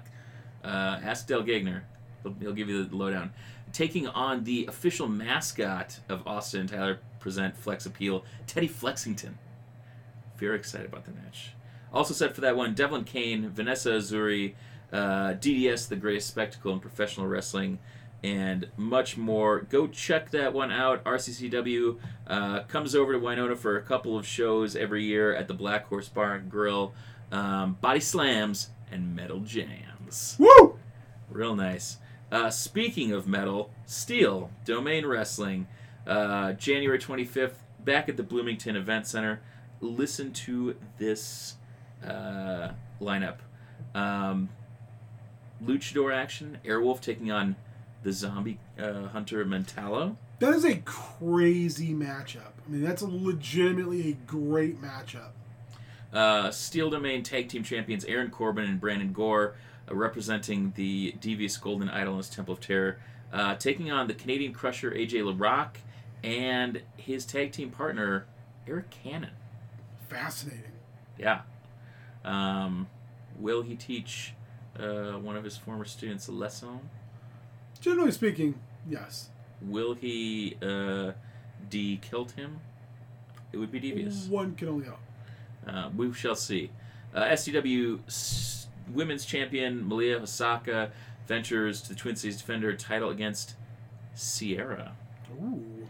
Ask Del Gagner. He'll give you the lowdown. Taking on the official mascot of Austin and Tyler present Flex Appeal, Teddy Flexington. Very excited about the match. Also set for that one, Devlin Kane, Vanessa Azuri, DDS, The Greatest Spectacle in Professional Wrestling, and much more. Go check that one out. RCCW comes over to Winona for a couple of shows every year at the Black Horse Bar and Grill. Body slams and metal jams. Woo! Real nice. Speaking of metal, Steel Domain Wrestling, January 25th, back at the Bloomington Event Center. Listen to this lineup. Luchador action, Airwolf taking on the zombie hunter Mentalo. That is a crazy matchup. I mean, that's legitimately a great matchup. Steel Domain Tag Team Champions Aaron Corbin and Brandon Gore, representing the Devious Golden Idol in his Temple of Terror, taking on the Canadian Crusher AJ LaRock and his tag team partner Eric Cannon. Fascinating. Yeah. Will he teach one of his former students a lesson? Generally speaking, yes. Will he de-kilt him? It would be devious. One can only hope. We shall see. SCW Women's Champion Malia Hosaka ventures to the Twin Cities Defender title against Sierra. Ooh.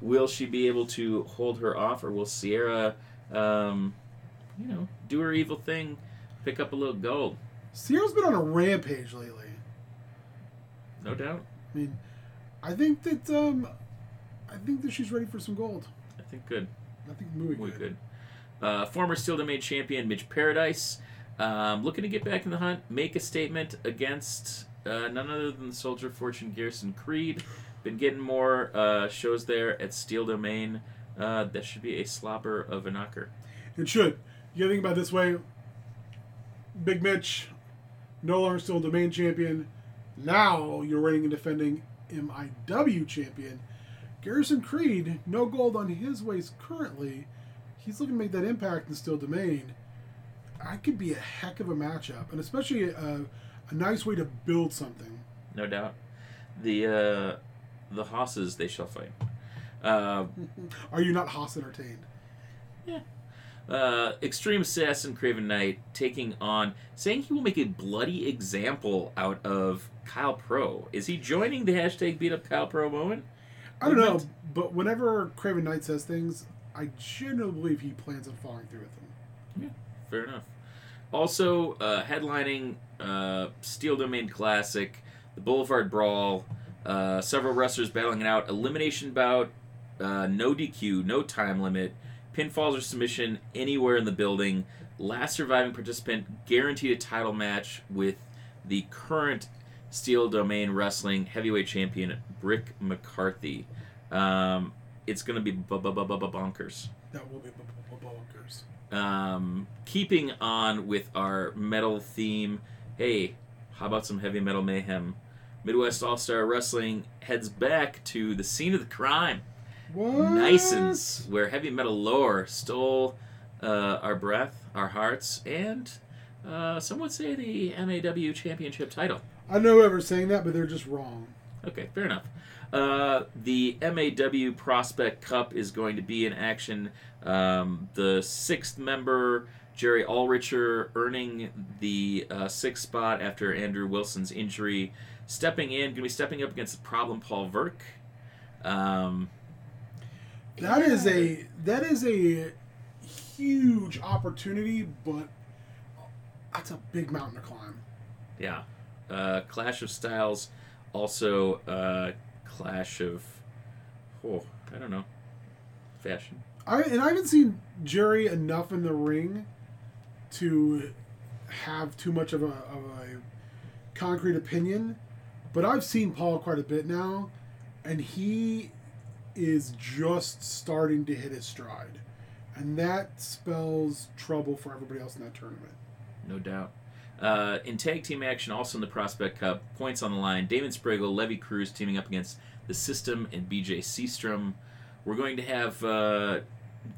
Will she be able to hold her off, or will Sierra, do her evil thing, pick up a little gold? Sierra's been on a rampage lately. No doubt. I mean, I think that she's ready for some gold. I think good. I think muy good. Former Steel Domain champion Midge Paradise, looking to get back in the hunt, make a statement against none other than Soldier Fortune Garrison Creed. Been getting more shows there at Steel Domain. That should be a slobber of a knocker. It should. You gotta think about it this way. Big Mitch, no longer Steel Domain champion. Now you're reigning and defending MIW champion. Garrison Creed, no gold on his waist currently. He's looking to make that impact in Steel Domain. That could be a heck of a matchup, and especially a nice way to build something. No doubt. The hosses, they shall fight. Are you not hoss entertained? Yeah. Extreme Assassin Kraven Knight taking on, saying he will make a bloody example out of Kyle Pro. Is he joining the hashtag beat up Kyle Pro moment? I don't know, but whenever Kraven Knight says things, I generally believe he plans on following through with them. Yeah, fair enough. Also, headlining Steel Domain Classic, the Boulevard Brawl, several wrestlers battling it out, elimination bout, no DQ, no time limit, pinfalls or submission anywhere in the building. Last surviving participant guaranteed a title match with the current Steel Domain Wrestling heavyweight champion, Brick McCarthy. It's going to be bonkers. That will be bonkers. Keeping on with our metal theme, hey, how about some heavy metal mayhem? Midwest All-Star Wrestling heads back to the scene of the crime. What? Niceness, where heavy metal lore stole our breath, our hearts, and some would say the MAW Championship title. I know whoever's saying that, but they're just wrong. Okay, fair enough. The MAW Prospect Cup is going to be in action. The sixth member, Jerry Allricher, earning the sixth spot after Andrew Wilson's injury. Going to be stepping up against the Problem Paul Verk. That is a huge opportunity, but that's a big mountain to climb. Yeah. Clash of Styles, also Clash of I don't know, fashion. I haven't seen Jerry enough in the ring to have too much of a concrete opinion, but I've seen Paul quite a bit now, and he is just starting to hit his stride, and that spells trouble for everybody else in that tournament. No doubt. In tag team action, also in the Prospect Cup, points on the line, Damon Spriggle, Levi Cruz teaming up against The System and BJ Seastrom. We're going to have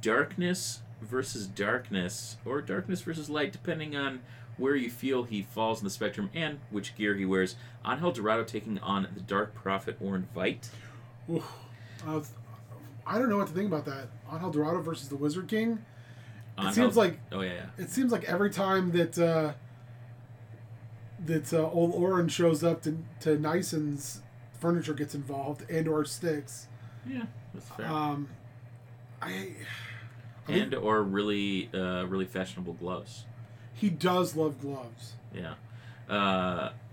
darkness versus darkness, or darkness versus light, depending on where you feel he falls in the spectrum and which gear he wears. Ángel Dorado taking on the Dark Prophet Orin Vite. Ooh. I don't know what to think about that. Ángel Dorado versus the Wizard King. It seems like every time that that old Oren shows up to Nyson's furniture gets involved and or sticks. Yeah, that's fair. Really fashionable gloves. He does love gloves. Yeah.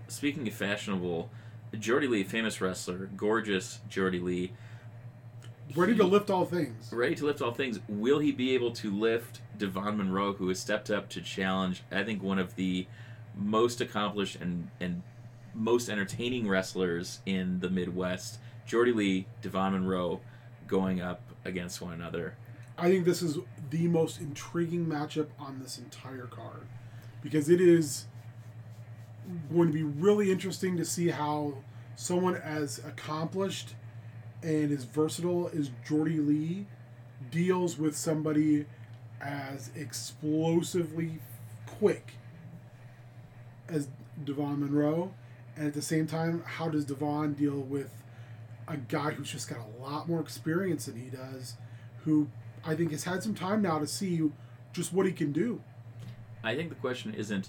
Speaking of fashionable, Jordy Lee, famous wrestler, gorgeous Jordy Lee. Ready to lift all things. Ready to lift all things. Will he be able to lift Devin Monroe, who has stepped up to challenge, I think, one of the most accomplished and most entertaining wrestlers in the Midwest? Jordy Lee, Devin Monroe going up against one another. I think this is the most intriguing matchup on this entire card, because it is going to be really interesting to see how someone as accomplished and as versatile as Jordy Lee deals with somebody as explosively quick as Devin Monroe. And at the same time, how does Devin deal with a guy who's just got a lot more experience than he does, who I think has had some time now to see just what he can do. I think the question isn't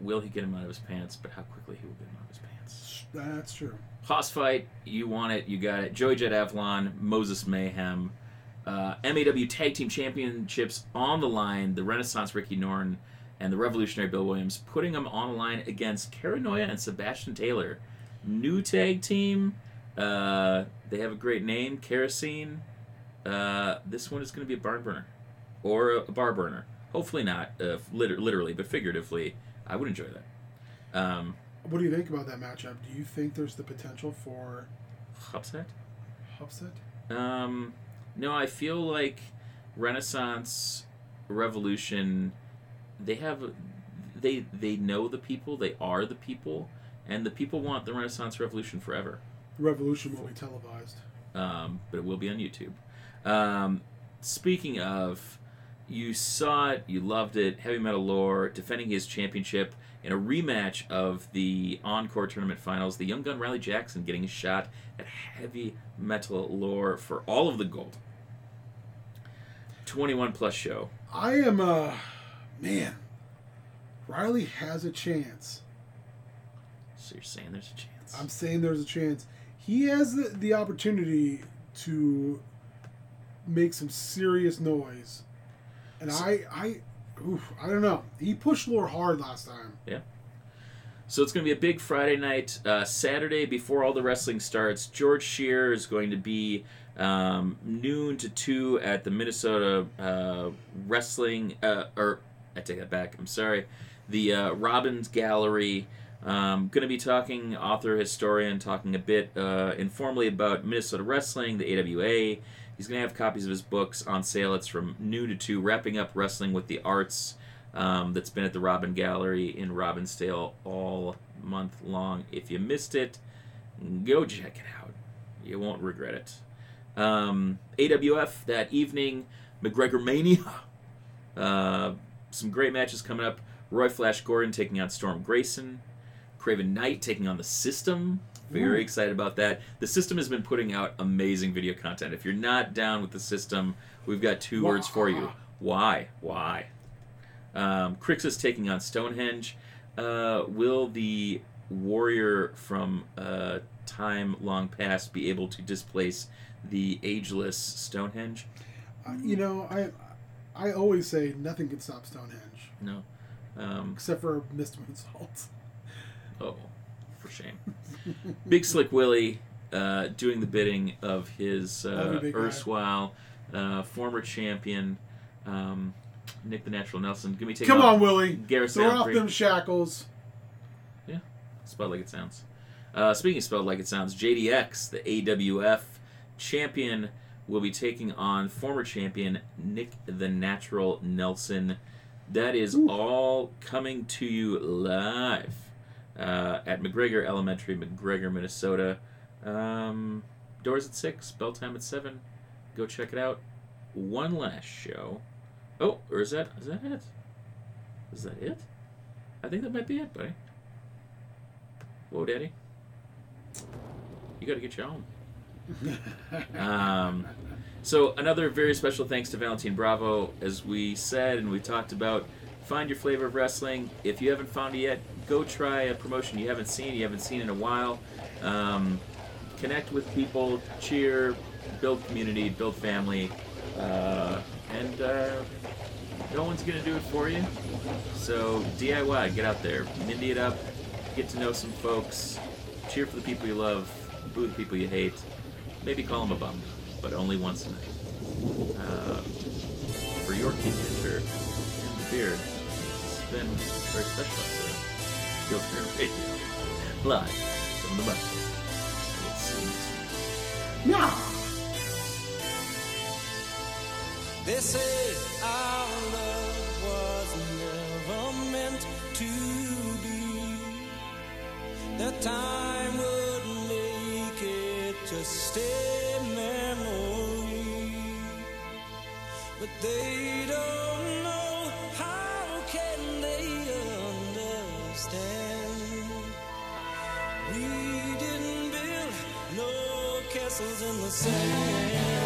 will he get him out of his pants, but how quickly he will get him out of his pants. That's true. Hoss fight, you want it, you got it. Joey Jet Avalon, Moses Mayhem, MAW Tag Team Championships on the line, the Renaissance Ricky Norton and the Revolutionary Bill Williams, putting them on the line against Caranoia and Sebastian Taylor. New tag team, they have a great name, Kerosene. This one is going to be a barn burner, or a bar burner. Hopefully not, literally, but figuratively, I would enjoy that. What do you think about that matchup? Do you think there's the potential for upset? Upset? No, I feel like Renaissance Revolution. They know the people. They are the people, and the people want the Renaissance Revolution forever. The revolution will be televised, but it will be on YouTube. Speaking of, you saw it, you loved it, Heavy Metal Lore defending his championship in a rematch of the Encore Tournament Finals, the young gun Riley Jackson getting a shot at Heavy Metal Lore for all of the gold. 21 plus show. I am man, Riley has a chance. So you're saying there's a chance? I'm saying there's a chance. He has the opportunity to make some serious noise, and so, I don't know. He pushed Lore hard last time. Yeah. So it's going to be a big Friday night, Saturday before all the wrestling starts. George Shear is going to be noon to 2 at the Minnesota Wrestling, or I take that back. I'm sorry. The Robbins Gallery. Going to be talking author historian, talking a bit informally about Minnesota wrestling, the AWA. He's going to have copies of his books on sale. It's from noon to 2, wrapping up Wrestling with the Arts, that's been at the Robin Gallery in Robbinsdale all month long. If you missed it, go check it out. You won't regret it. AWF that evening, McGregor Mania. Some great matches coming up. Roy Flash Gordon taking on Storm Grayson. Kraven Knight taking on The System. Very excited about that. The System has been putting out amazing video content. If you're not down with The System, we've got two words for you. Why? Crixus taking on Stonehenge. Will the warrior from time long past be able to displace the ageless Stonehenge? I always say nothing can stop Stonehenge. No. Except for Mr. Moonsault. Oh. For shame. Big Slick Willie doing the bidding of his erstwhile former champion, Nick the Natural Nelson. Give me take. Come on, Willie. Throw off them shackles. Yeah, spelled like it sounds. Speaking of spelled like it sounds, JDX, the AWF champion, will be taking on former champion Nick the Natural Nelson. That is all coming to you live. At McGregor Elementary, McGregor, Minnesota. Doors at 6, bell time at 7. Go check it out. One last show. Oh, or is that it? Is that it? I think that might be it, buddy. Whoa, Daddy. You gotta get your own. So another very special thanks to Valentin Bravo. As we said and we talked about, Find your flavor of wrestling. If you haven't found it yet, go try a promotion you haven't seen in a while. Connect with people, cheer, build community, build family, and no one's going to do it for you. So DIY, get out there, Mindy it up, get to know some folks, cheer for the people you love, boo the people you hate, maybe call them a bum, but only once a night. For your signature and the beer, it's been very special. So Heel Turn Radio, live from the Bucks. No. They say our love was never meant to be. That time would make it just a memory. But they don't know, how can they understand? We didn't build no castles in the sand.